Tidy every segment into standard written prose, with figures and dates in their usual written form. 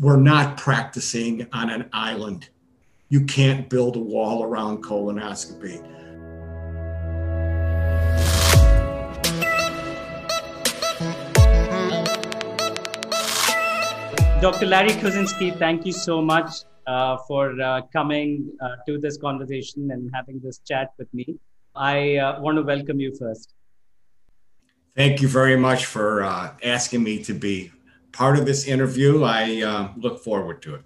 we're not practicing on an island. You can't build a wall around colonoscopy. Dr. Larry Kaczynski, thank you so much for coming to this conversation and having this chat with me. I want to welcome you first. Thank you very much for asking me to be part of this interview. I look forward to it.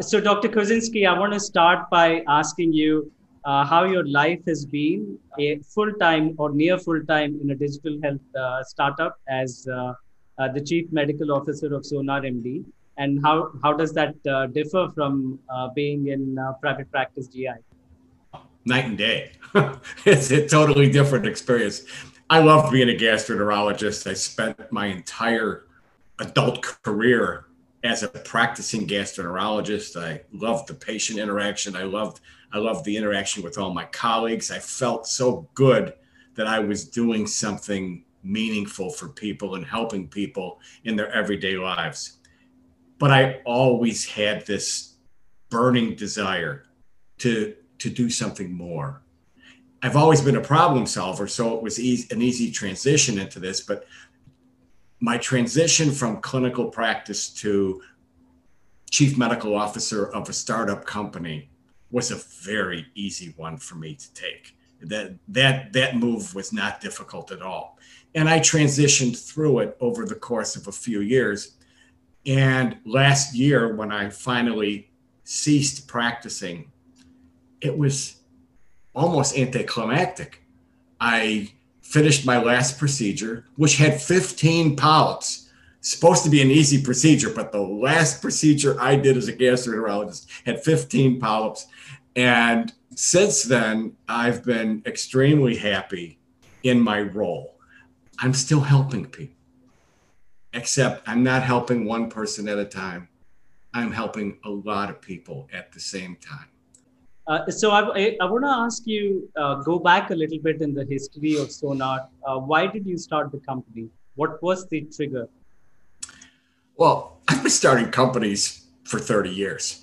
So Dr. Kaczynski, I want to start by asking you how your life has been a full-time or near full-time in a digital health startup as the Chief Medical Officer of Sonar MD, and how does that differ from being in private practice GI? Night and day. It's a totally different experience. I love being a gastroenterologist. I spent my entire adult career as a practicing gastroenterologist. I loved the patient interaction. I loved the interaction with all my colleagues. I felt so good that I was doing something meaningful for people and helping people in their everyday lives. But I always had this burning desire to do something more. I've always been a problem solver, so it was an easy transition into this, but my transition from clinical practice to chief medical officer of a startup company was a very easy one for me to take. That move was not difficult at all. And I transitioned through it over the course of a few years. And last year, when I finally ceased practicing, it was almost anticlimactic. I finished my last procedure, which had 15 polyps. Supposed to be an easy procedure, but the last procedure I did as a gastroenterologist had 15 polyps. And since then, I've been extremely happy in my role. I'm still helping people, except I'm not helping one person at a time. I'm helping a lot of people at the same time. So I want to ask you, go back a little bit in the history of Sonar. Why did you start the company? What was the trigger? Well, I've been starting companies for 30 years,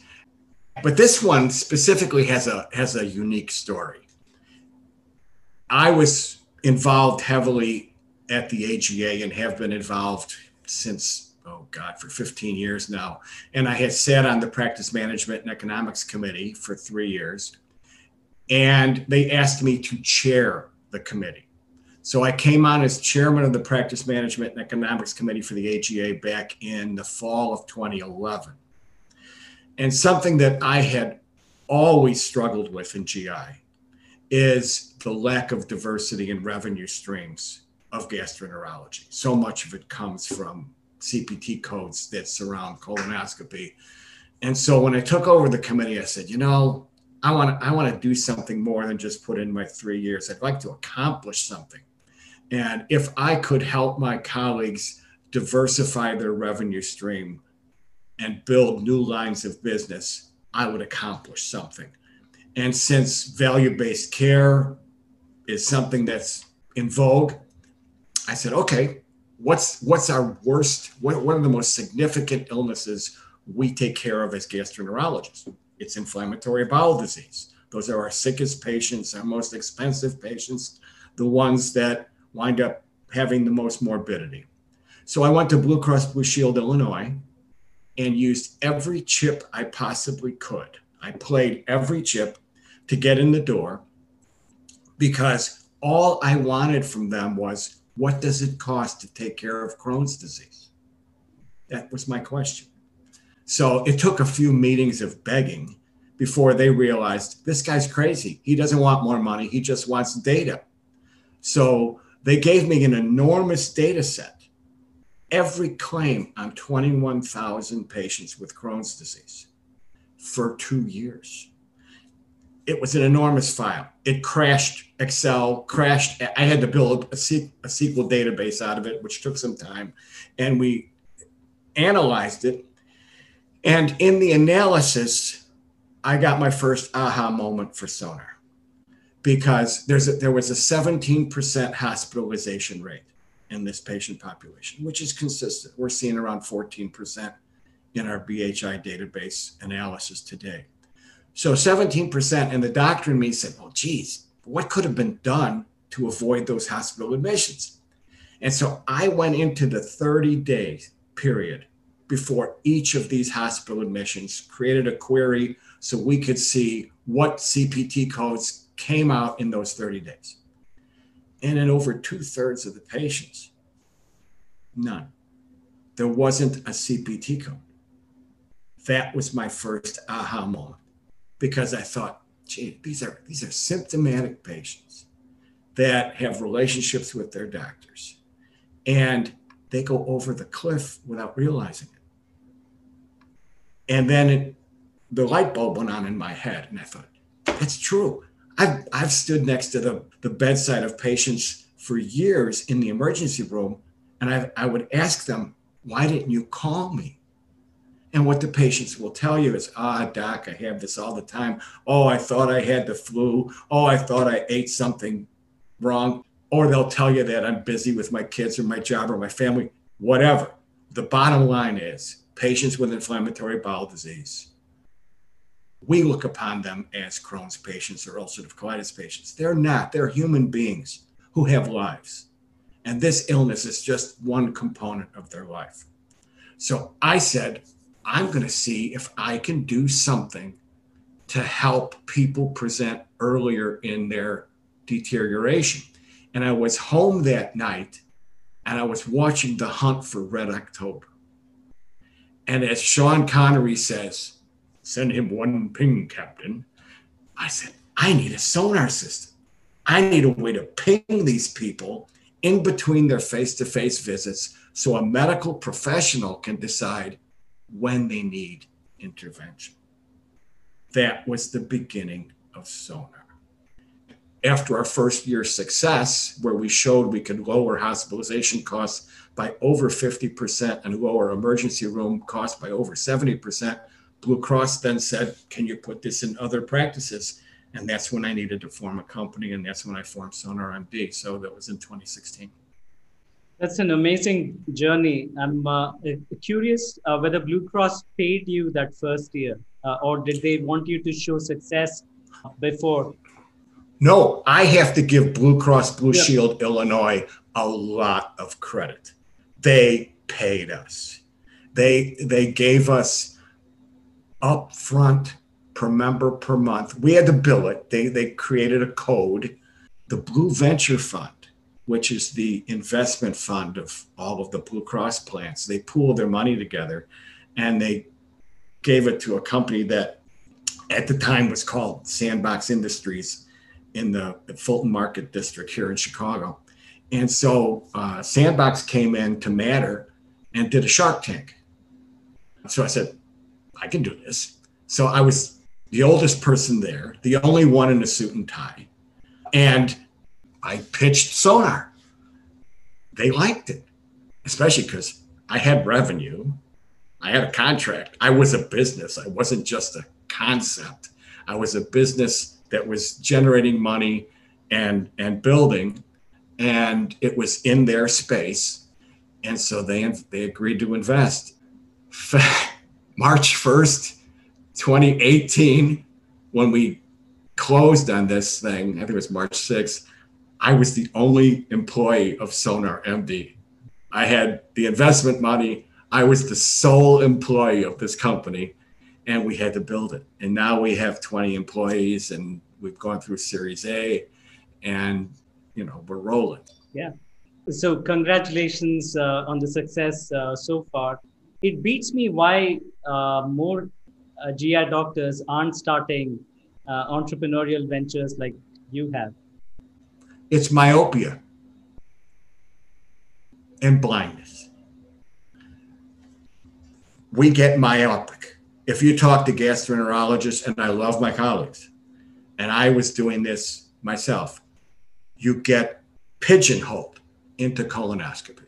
but this one specifically has a unique story. I was involved heavily at the AGA and have been involved since, oh God, for 15 years now. And I had sat on the practice management and economics committee for 3 years. And they asked me to chair the committee. So I came on as chairman of the practice management and economics committee for the AGA back in the fall of 2011. And something that I had always struggled with in GI is the lack of diversity in revenue streams of gastroenterology. So much of it comes from CPT codes that surround colonoscopy. And so when I took over the committee, I said, you know, I want to do something more than just put in my 3 years. I'd like to accomplish something. And if I could help my colleagues diversify their revenue stream and build new lines of business, I would accomplish something. And since value-based care is something that's in vogue, I said, okay, what's our worst, what are the most significant illnesses we take care of as gastroenterologists? It's inflammatory bowel disease. Those are our sickest patients, our most expensive patients, the ones that wind up having the most morbidity. So I went to Blue Cross Blue Shield, Illinois, and used every chip I possibly could. I played every chip to get in the door because all I wanted from them was, what does it cost to take care of Crohn's disease? That was my question. So it took a few meetings of begging before they realized this guy's crazy. He doesn't want more money. He just wants data. So they gave me an enormous data set. Every claim on 21,000 patients with Crohn's disease for 2 years. It was an enormous file. It crashed Excel, crashed. I had to build a SQL database out of it, which took some time. And we analyzed it. And in the analysis, I got my first aha moment for Sonar, because there was a 17% hospitalization rate in this patient population, which is consistent. We're seeing around 14% in our BHI database analysis today. So 17%, and the doctor in me said, well, geez, what could have been done to avoid those hospital admissions? And so I went into the 30-day period before each of these hospital admissions, created a query so we could see what CPT codes came out in those 30 days. And in over 2/3 of the patients, none. There wasn't a CPT code. That was my first aha moment, because I thought, gee, these are symptomatic patients that have relationships with their doctors, and they go over the cliff without realizing it. And then the light bulb went on in my head, and I thought, that's true. I've stood next to the bedside of patients for years in the emergency room, and I would ask them, why didn't you call me? And what the patients will tell you is, doc, I have this all the time. Oh, I thought I had the flu. Oh, I thought I ate something wrong. Or they'll tell you that I'm busy with my kids or my job or my family, whatever. The bottom line is patients with inflammatory bowel disease, we look upon them as Crohn's patients or ulcerative colitis patients. They're not. They're human beings who have lives. And this illness is just one component of their life. So I said, I'm going to see if I can do something to help people present earlier in their deterioration. And I was home that night, and I was watching The Hunt for Red October. And as Sean Connery says, send him one ping, Captain. I said, I need a sonar system. I need a way to ping these people in between their face-to-face visits so a medical professional can decide when they need intervention. That was the beginning of Sonar. After our first year's success, where we showed we could lower hospitalization costs by over 50% and lower emergency room costs by over 70%, Blue Cross then said, can you put this in other practices? And that's when I needed to form a company, and that's when I formed Sonar MD. So that was in 2016. That's an amazing journey. I'm curious whether Blue Cross paid you that first year, or did they want you to show success before? No, I have to give Blue Cross Blue Shield Illinois a lot of credit. They paid us. They gave us upfront per member per month. We had to bill it. They created a code. The Blue Venture Fund, which is the investment fund of all of the Blue Cross plants, they pooled their money together and they gave it to a company that at the time was called Sandbox Industries in the Fulton Market District here in Chicago. And so Sandbox came in to Matter and did a Shark Tank. So I said, I can do this. So I was the oldest person there, the only one in a suit and tie. And I pitched Sonar. They liked it, especially because I had revenue. I had a contract. I was a business. I wasn't just a concept. I was a business that was generating money and building, and it was in their space. And so they agreed to invest. March 1st, 2018, when we closed on this thing, I think it was March 6th, I was the only employee of Sonar MD. I had the investment money. I was the sole employee of this company, and we had to build it. And now we have 20 employees, and we've gone through Series A, and we're rolling. Yeah. So congratulations on the success so far. It beats me why more GI doctors aren't starting entrepreneurial ventures like you have. It's myopia and blindness. We get myopic. If you talk to gastroenterologists, and I love my colleagues, and I was doing this myself, you get pigeonholed into colonoscopy.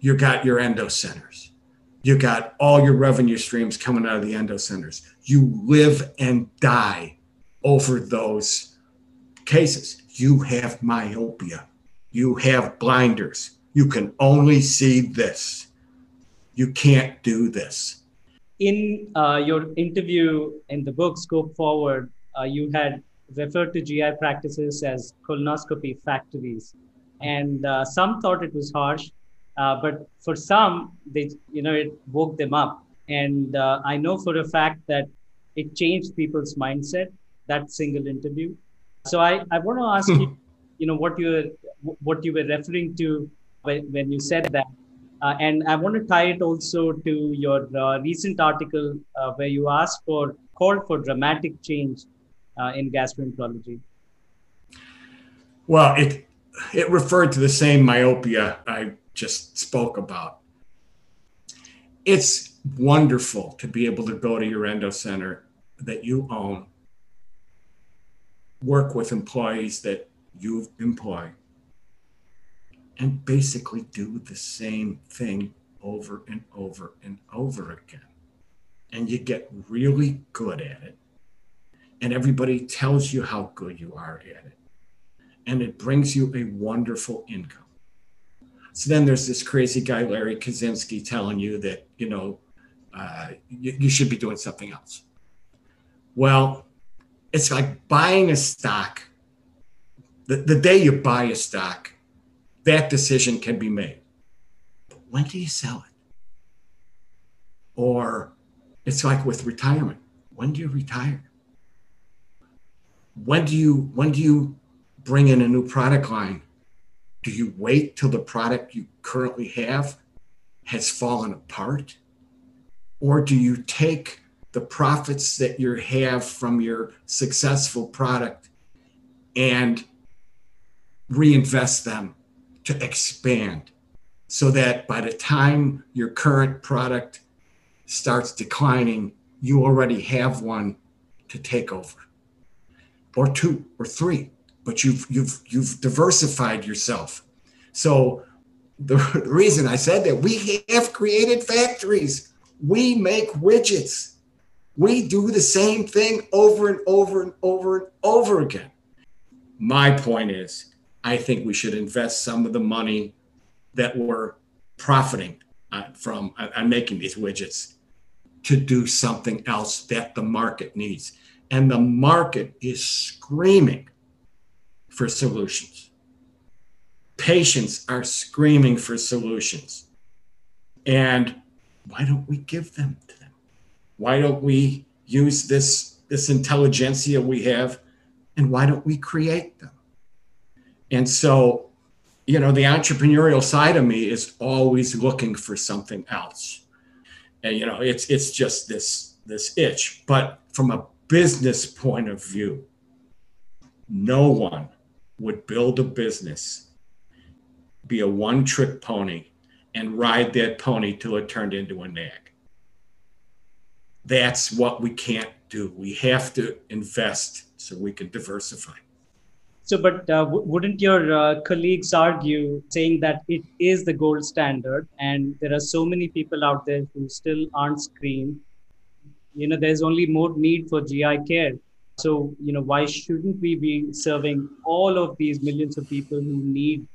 You got your endo centers. You got all your revenue streams coming out of the endo centers. You live and die over those cases. You have myopia. You have blinders. You can only see this. You can't do this. In your interview in the book, Scope Forward, you had referred to GI practices as colonoscopy factories. And some thought it was harsh, but for some, they, you know, it woke them up. And I know for a fact that it changed people's mindset, that single interview. So I want to ask you, you know, what you were referring to when you said that. And I want to tie it also to your recent article where you asked for, called for dramatic change in gastroenterology. Well, it referred to the same myopia I just spoke about. It's wonderful to be able to go to your endo center that you own, work with employees that you employ, and basically do the same thing over and over and over again. And you get really good at it. And everybody tells you how good you are at it. And it brings you a wonderful income. So then there's this crazy guy, Larry Kaczynski, telling you that, you know, you should be doing something else. Well, it's like buying a stock. The day you buy a stock, that decision can be made. But when do you sell it? Or it's like with retirement. When do you retire? When do you bring in a new product line? Do you wait till the product you currently have has fallen apart? Or do you take the profits that you have from your successful product and reinvest them to expand so that by the time your current product starts declining, you already have one to take over, or two or three, but you've diversified yourself. So the reason I said that, we have created factories. We make widgets. We do the same thing over and over and over and over again. My point is, I think we should invest some of the money that we're profiting from on making these widgets to do something else that the market needs. And the market is screaming for solutions. Patients are screaming for solutions. And why don't we give them to them? Why don't we use this intelligentsia we have, and why don't we create them? And so, you know, the entrepreneurial side of me is always looking for something else. And, you know, it's just this itch. But from a business point of view, no one would build a business, be a one-trick pony, and ride that pony till it turned into a nag. That's what we can't do. We have to invest so we can diversify. So, but wouldn't your colleagues argue, saying that it is the gold standard and there are so many people out there who still aren't screened? You know, there's only more need for GI care. So, you know, why shouldn't we be serving all of these millions of people who need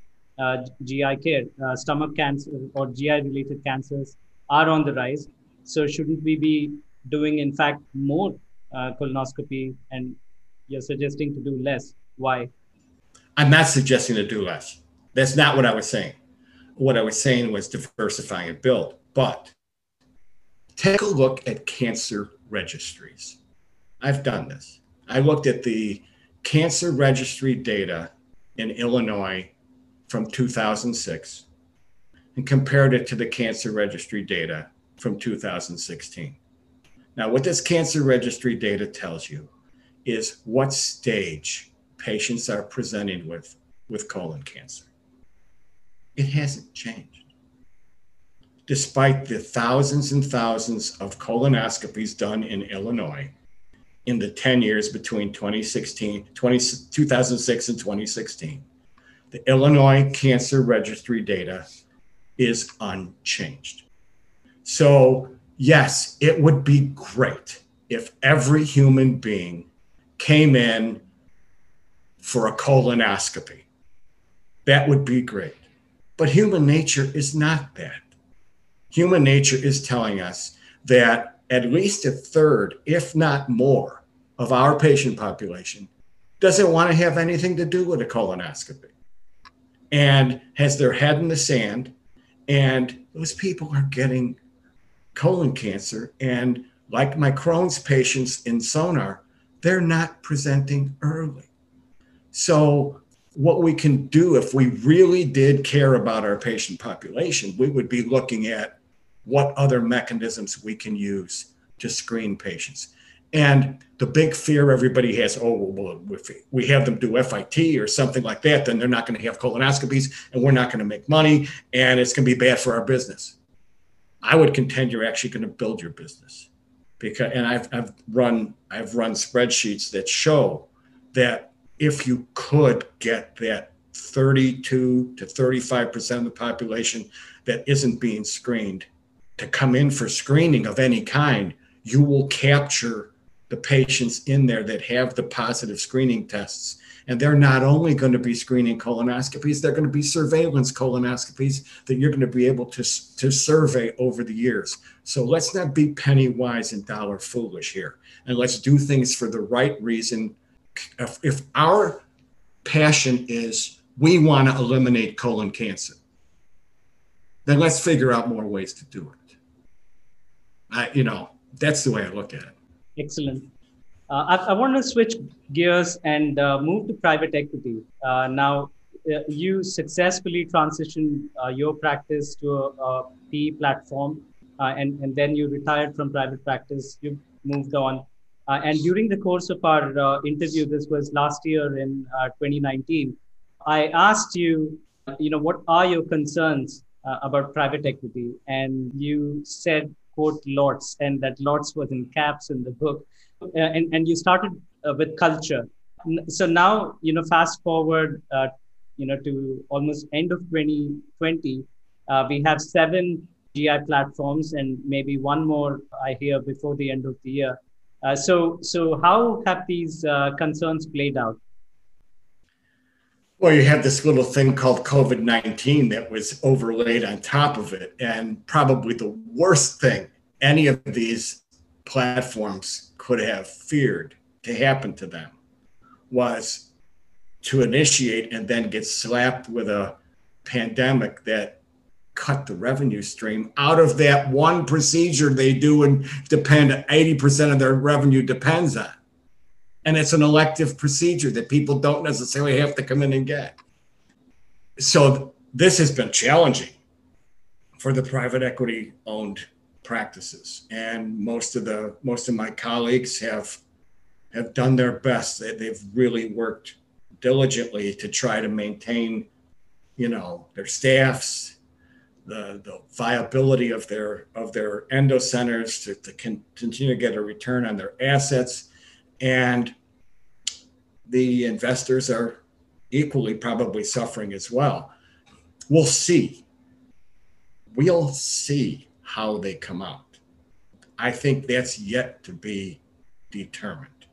GI care? Stomach cancer or GI-related cancers are on the rise. So shouldn't we be doing, in fact, more colonoscopy? And you're suggesting to do less. Why? I'm not suggesting to do less. That's not what I was saying. What I was saying was diversifying and build. But take a look at cancer registries. I've done this. I looked at the cancer registry data in Illinois from 2006 and compared it to the cancer registry data from 2016. Now, what this cancer registry data tells you is what stage patients are presenting with colon cancer. It hasn't changed. Despite the thousands and thousands of colonoscopies done in Illinois in the 10 years between 2006 and 2016, the Illinois Cancer Registry data is unchanged. So yes, it would be great if every human being came in for a colonoscopy. That would be great. But human nature is not that. human nature is telling us that at least a third, if not more, of our patient population doesn't want to have anything to do with a colonoscopy and has their head in the sand. And those people are getting colon cancer. And like my Crohn's patients in Sonar, they're not presenting early. So what we can do, if we really did care about our patient population, we would be looking at what other mechanisms we can use to screen patients. And the big fear everybody has, oh, well, if we have them do FIT or something like that, then they're not going to have colonoscopies and we're not going to make money and it's going to be bad for our business. I would contend you're actually going to build your business. Because, and I've run spreadsheets that show that if you could get that 32 to 35% of the population that isn't being screened to come in for screening of any kind, you will capture the patients in there that have the positive screening tests. And they're not only going to be screening colonoscopies, they're going to be surveillance colonoscopies that you're going to be able to survey over the years. So let's not be penny wise and dollar foolish here. And let's do things for the right reason. If our passion is we want to eliminate colon cancer, then let's figure out more ways to do it. That's the way I look at it. Excellent. I want to switch gears and move to private equity. Now, you successfully transitioned your practice to a PE platform, and then you retired from private practice. You moved on. And during the course of our interview, this was last year in 2019, I asked you, what are your concerns about private equity? And you said, quote, lots, and that lots was in caps in the book. And you started with culture. So now, fast forward, to almost end of 2020, we have 7 GI platforms and maybe one more I hear before the end of the year. So how have these concerns played out? Well, you had this little thing called COVID-19 that was overlaid on top of it. And probably the worst thing any of these platforms could have feared to happen to them was to initiate and then get slapped with a pandemic that cut the revenue stream out of that one procedure they do and depend 80% of their revenue depends on. And it's an elective procedure that people don't necessarily have to come in and get. So this has been challenging for the private equity owned practices. And most of my colleagues have done their best. They've really worked diligently to try to maintain, their staffs, the viability of their endo centers to continue to get a return on their assets. And the investors are equally probably suffering as well. We'll see how they come out. I think that's yet to be determined.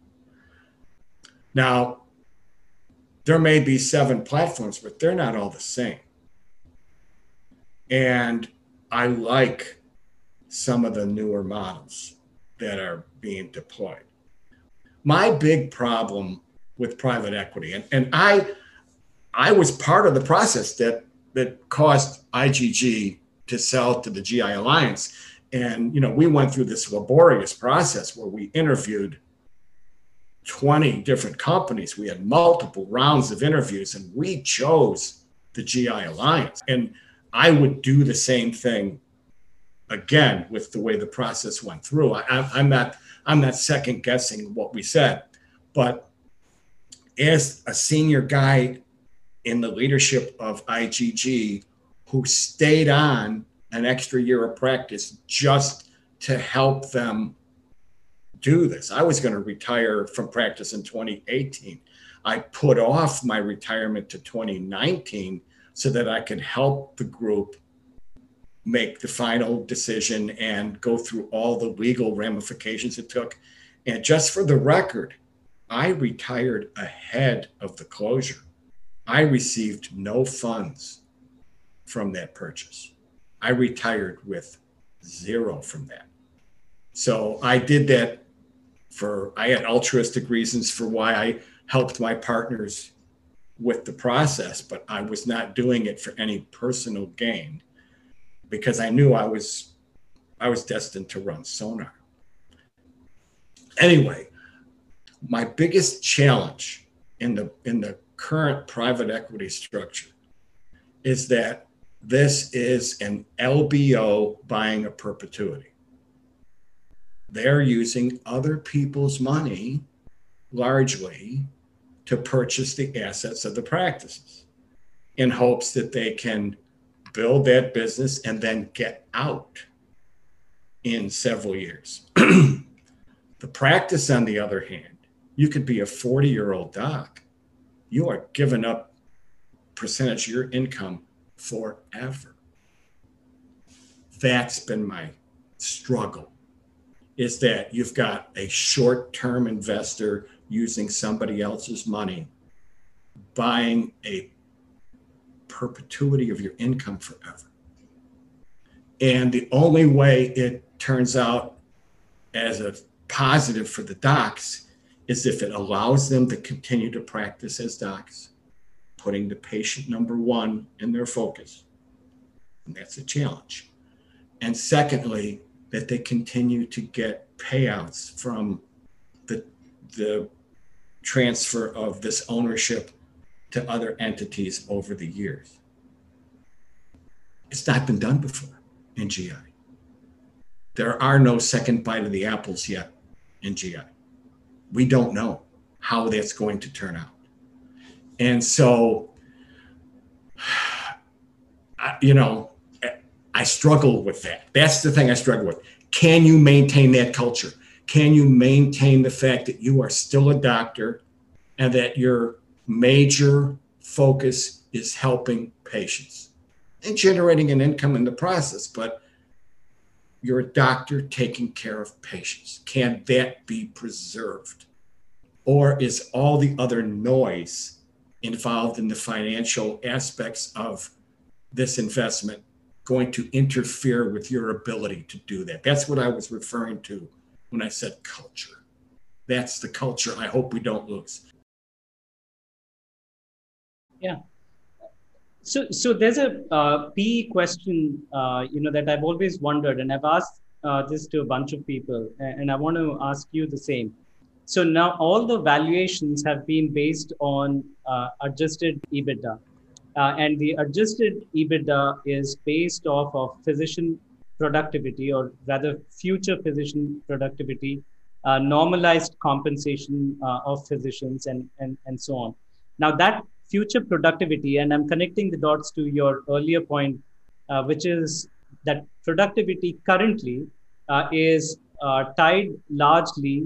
Now, there may be 7 platforms, but they're not all the same. And I like some of the newer models that are being deployed. My big problem with private equity, and I was part of the process that caused IGG to sell to the GI Alliance. And, we went through this laborious process where we interviewed 20 different companies. We had multiple rounds of interviews, and we chose the GI Alliance. And I would do the same thing again with the way the process went through. I'm not second guessing what we said, but as a senior guy in the leadership of IGG who stayed on an extra year of practice just to help them do this. I was going to retire from practice in 2018. I put off my retirement to 2019 so that I could help the group make the final decision and go through all the legal ramifications it took. And just for the record, I retired ahead of the closure. I received no funds from that purchase. I retired with zero from that. So I did that for, I had altruistic reasons for why I helped my partners with the process, but I was not doing it for any personal gain because I knew I was destined to run Sonar. Anyway, my biggest challenge in the current private equity structure is that this is an LBO buying a perpetuity. They're using other people's money largely to purchase the assets of the practices in hopes that they can build that business and then get out in several years. The practice, on the other hand, you could be a 40-year-old doc. You are giving up percentage of your income forever. That's been my struggle, is that you've got a short-term investor using somebody else's money, buying a perpetuity of your income forever. And the only way it turns out as a positive for the docs is if it allows them to continue to practice as docs, putting the patient number one in their focus. And that's a challenge. And secondly, that they continue to get payouts from the transfer of this ownership to other entities over the years. It's not been done before in GI. There are no second bite of the apples yet in GI. We don't know how that's going to turn out. And so, you know, I struggle with that. That's the thing I struggle with. Can you maintain that culture? Can you maintain the fact that you are still a doctor and that your major focus is helping patients and generating an income in the process, but you're a doctor taking care of patients? Can that be preserved? Or is all the other noise involved in the financial aspects of this investment going to interfere with your ability to do that? That's what I was referring to when I said culture. That's the culture I hope we don't lose. Yeah. So there's a PE question, you know, that I've always wondered, and I've asked this to a bunch of people, and I want to ask you the same. So now all the valuations have been based on adjusted EBITDA. And the adjusted EBITDA is based off of physician productivity, or rather future physician productivity, normalized compensation of physicians, and so on. Now that future productivity, and I'm connecting the dots to your earlier point, which is that productivity currently is tied largely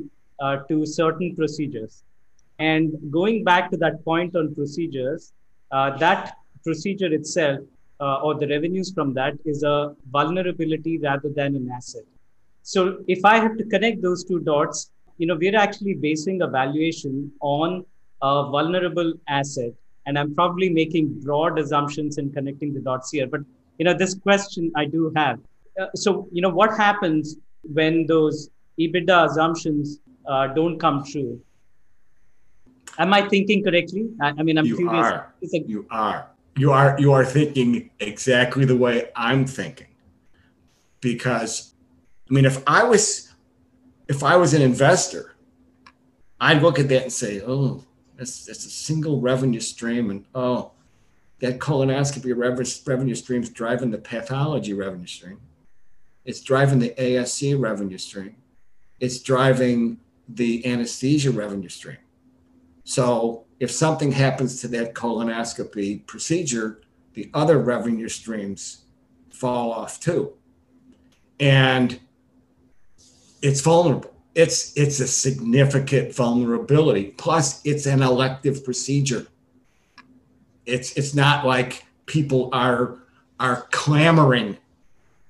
to certain procedures. And going back to that point on procedures, that procedure itself, or the revenues from that, is a vulnerability rather than an asset. So if I have to connect those two dots, you know, we're actually basing a valuation on a vulnerable asset. And I'm probably making broad assumptions and connecting the dots here. But, you know, this question I do have. So, you know, what happens when those EBITDA assumptions don't come true? Am I thinking correctly? I mean, I'm curious. You are thinking exactly the way I'm thinking. Because, I mean, if I was an investor, I'd look at that and say, oh, that's a single revenue stream, and oh, that colonoscopy revenue stream is driving the pathology revenue stream. It's driving the ASC revenue stream. It's driving the anesthesia revenue stream. So if something happens to that colonoscopy procedure, the other revenue streams fall off too. And it's vulnerable. It's a significant vulnerability. Plus, it's an elective procedure. It's not like people are clamoring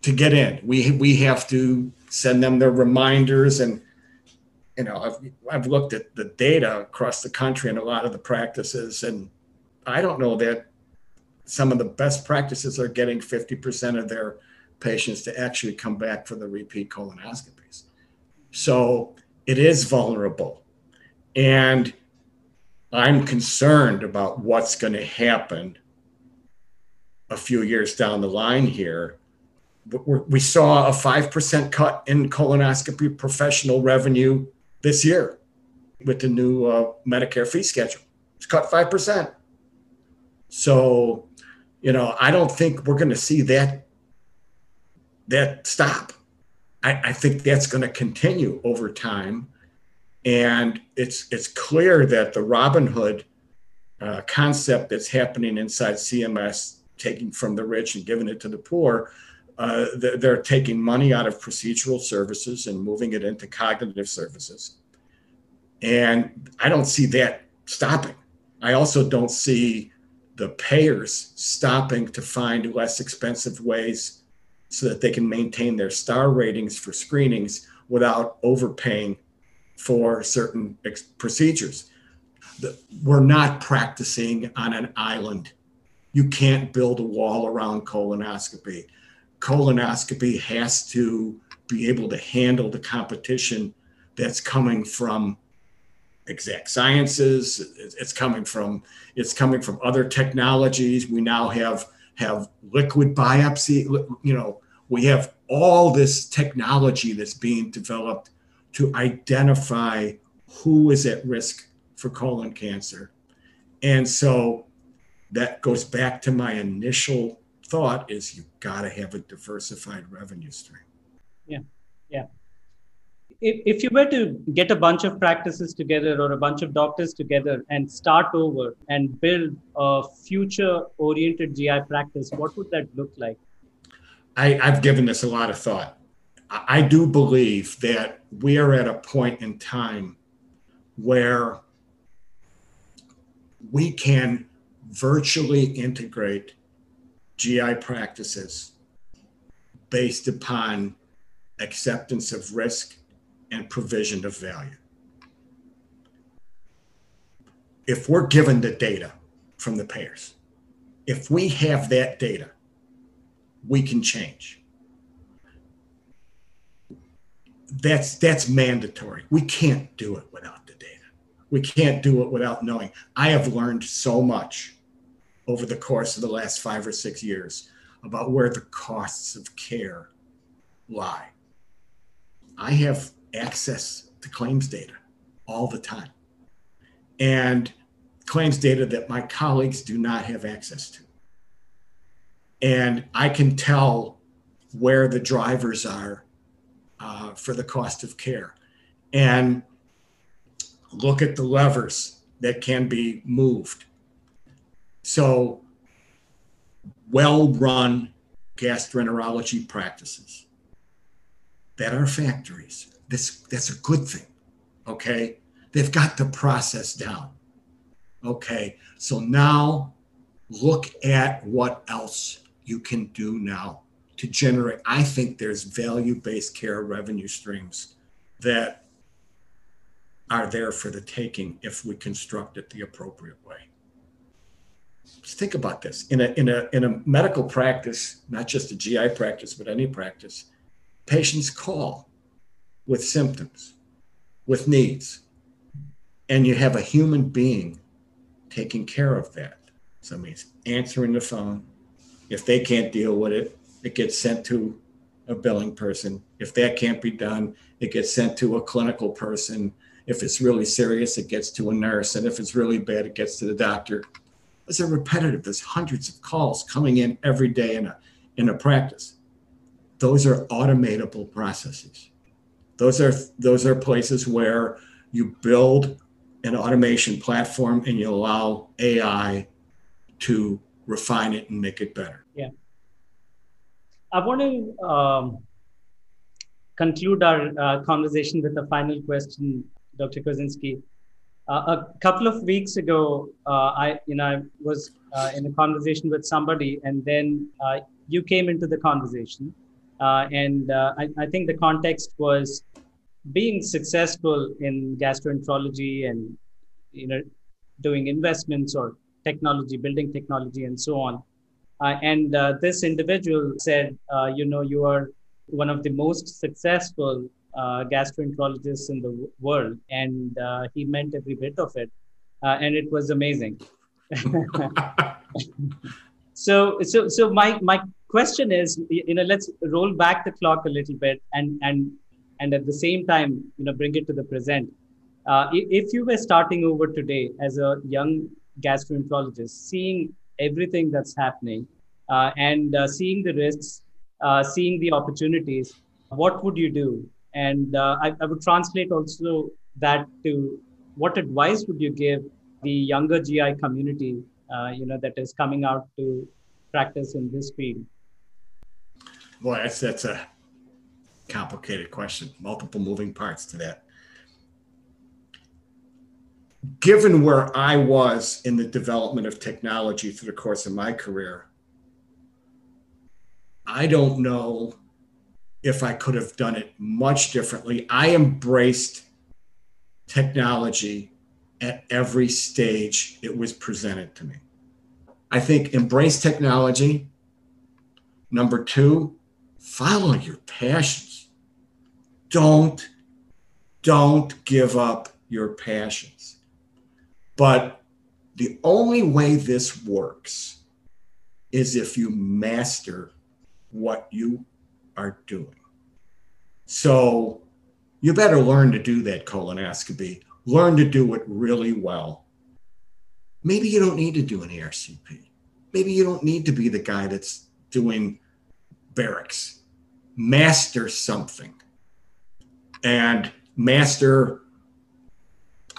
to get in. We have to send them their reminders, and you know, I've looked at the data across the country and a lot of the practices, and I don't know that some of the best practices are getting 50% of their patients to actually come back for the repeat colonoscopies. So it is vulnerable. And I'm concerned about what's going to happen a few years down the line here. We saw a 5% cut in colonoscopy professional revenue this year with the new Medicare fee schedule. It's cut 5%. So, you know, I don't think we're going to see that stop. I think that's going to continue over time. And it's clear that the Robin Hood concept that's happening inside CMS, taking from the rich and giving it to the poor, they're taking money out of procedural services and moving it into cognitive services. And I don't see that stopping. I also don't see the payers stopping to find less expensive ways so that they can maintain their star ratings for screenings without overpaying for certain procedures. We're not practicing on an island. You can't build a wall around colonoscopy. Colonoscopy has to be able to handle the competition that's coming from Exact Sciences. It's coming from other technologies. We now have liquid biopsy. You know, we have all this technology that's being developed to identify who is at risk for colon cancer. And so that goes back to my initial thought is you've got to have a diversified revenue stream. Yeah, yeah. If you were to get a bunch of practices together or a bunch of doctors together and start over and build a future-oriented GI practice, what would that look like? I've given this a lot of thought. I do believe that we are at a point in time where we can virtually integrate GI practices based upon acceptance of risk and provision of value. If we're given the data from the payers, if we have that data, we can change. That's mandatory. We can't do it without the data. We can't do it without knowing. I have learned so much over the course of the last 5 or 6 years about where the costs of care lie. I have access to claims data all the time, and claims data that my colleagues do not have access to. And I can tell where the drivers are for the cost of care and look at the levers that can be moved. So well-run gastroenterology practices that are factories, that's a good thing, okay? They've got the process down, okay? So now look at what else you can do now to generate. I think there's value-based care revenue streams that are there for the taking if we construct it the appropriate way. Just think about this. In a medical practice, not just a GI practice, but any practice, patients call with symptoms, with needs, and you have a human being taking care of that. Somebody's answering the phone. If they can't deal with it, it gets sent to a billing person. If that can't be done, it gets sent to a clinical person. If it's really serious, it gets to a nurse. And if it's really bad, it gets to the doctor. It's a repetitive. There's hundreds of calls coming in every day in a practice. Those are automatable processes. Those are places where you build an automation platform and you allow AI to refine it and make it better. Yeah. I want to conclude our conversation with a final question, Dr. Kaczynski. A couple of weeks ago, I was in a conversation with somebody, and then you came into the conversation, and I think the context was being successful in gastroenterology and doing investments or technology, building technology, and so on. This individual said, you are one of the most successful gastroenterologists in the world. And he meant every bit of it. And it was amazing. So my question is, let's roll back the clock a little bit and at the same time, bring it to the present. If you were starting over today as a young gastroenterologist, seeing everything that's happening and seeing the risks, seeing the opportunities, what would you do? And I would translate also that to what advice would you give the younger GI community, that is coming out to practice in this field? Boy, that's a complicated question. Multiple moving parts to that. Given where I was in the development of technology through the course of my career, I don't know if I could have done it much differently. I embraced technology at every stage it was presented to me. I think embrace technology. Number two, follow your passions. Don't give up your passions. But the only way this works is if you master what you are doing. So you better learn to do that colonoscopy, learn to do it really well. Maybe you don't need to do an ERCP. Maybe you don't need to be the guy that's doing Barrett's. Master something and master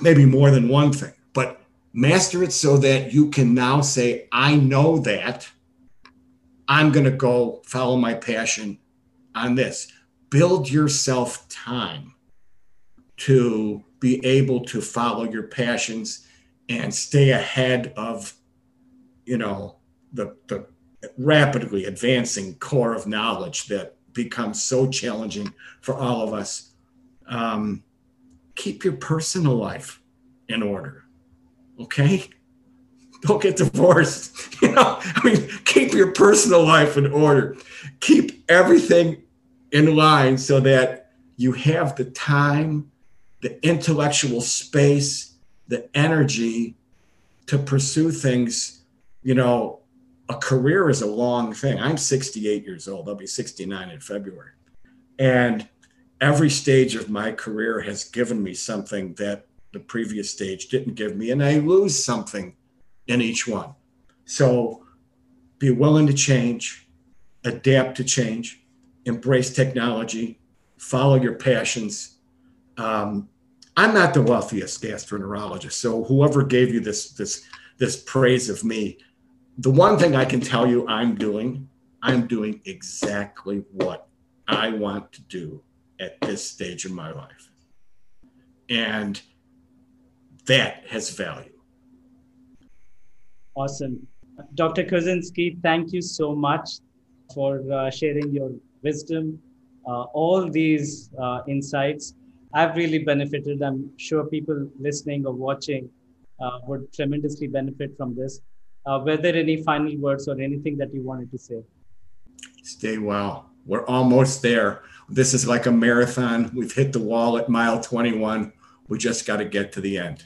maybe more than one thing. But master it so that you can now say, I know that I'm going to go follow my passion on this. Build yourself time to be able to follow your passions and stay ahead of, the rapidly advancing core of knowledge that becomes so challenging for all of us. Keep your personal life in order. Okay, don't get divorced. Keep your personal life in order. Keep everything in line so that you have the time, the intellectual space, the energy to pursue things. A career is a long thing. I'm 68 years old. I'll be 69 in February. And every stage of my career has given me something that the previous stage didn't give me, and I lose something in each one. So be willing to change, adapt to change, embrace technology, follow your passions. I'm not the wealthiest gastroenterologist, so whoever gave you this praise of me, the one thing I can tell you I'm doing exactly what I want to do at this stage of my life. And that has value. Awesome. Dr. Kaczynski, thank you so much for sharing your wisdom, all these insights. I've really benefited. I'm sure people listening or watching would tremendously benefit from this. Were there any final words or anything that you wanted to say? Stay well. We're almost there. This is like a marathon. We've hit the wall at mile 21. We just got to get to the end.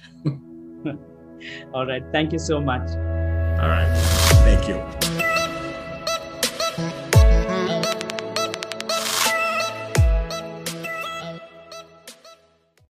All right. Thank you so much. All right. Thank you.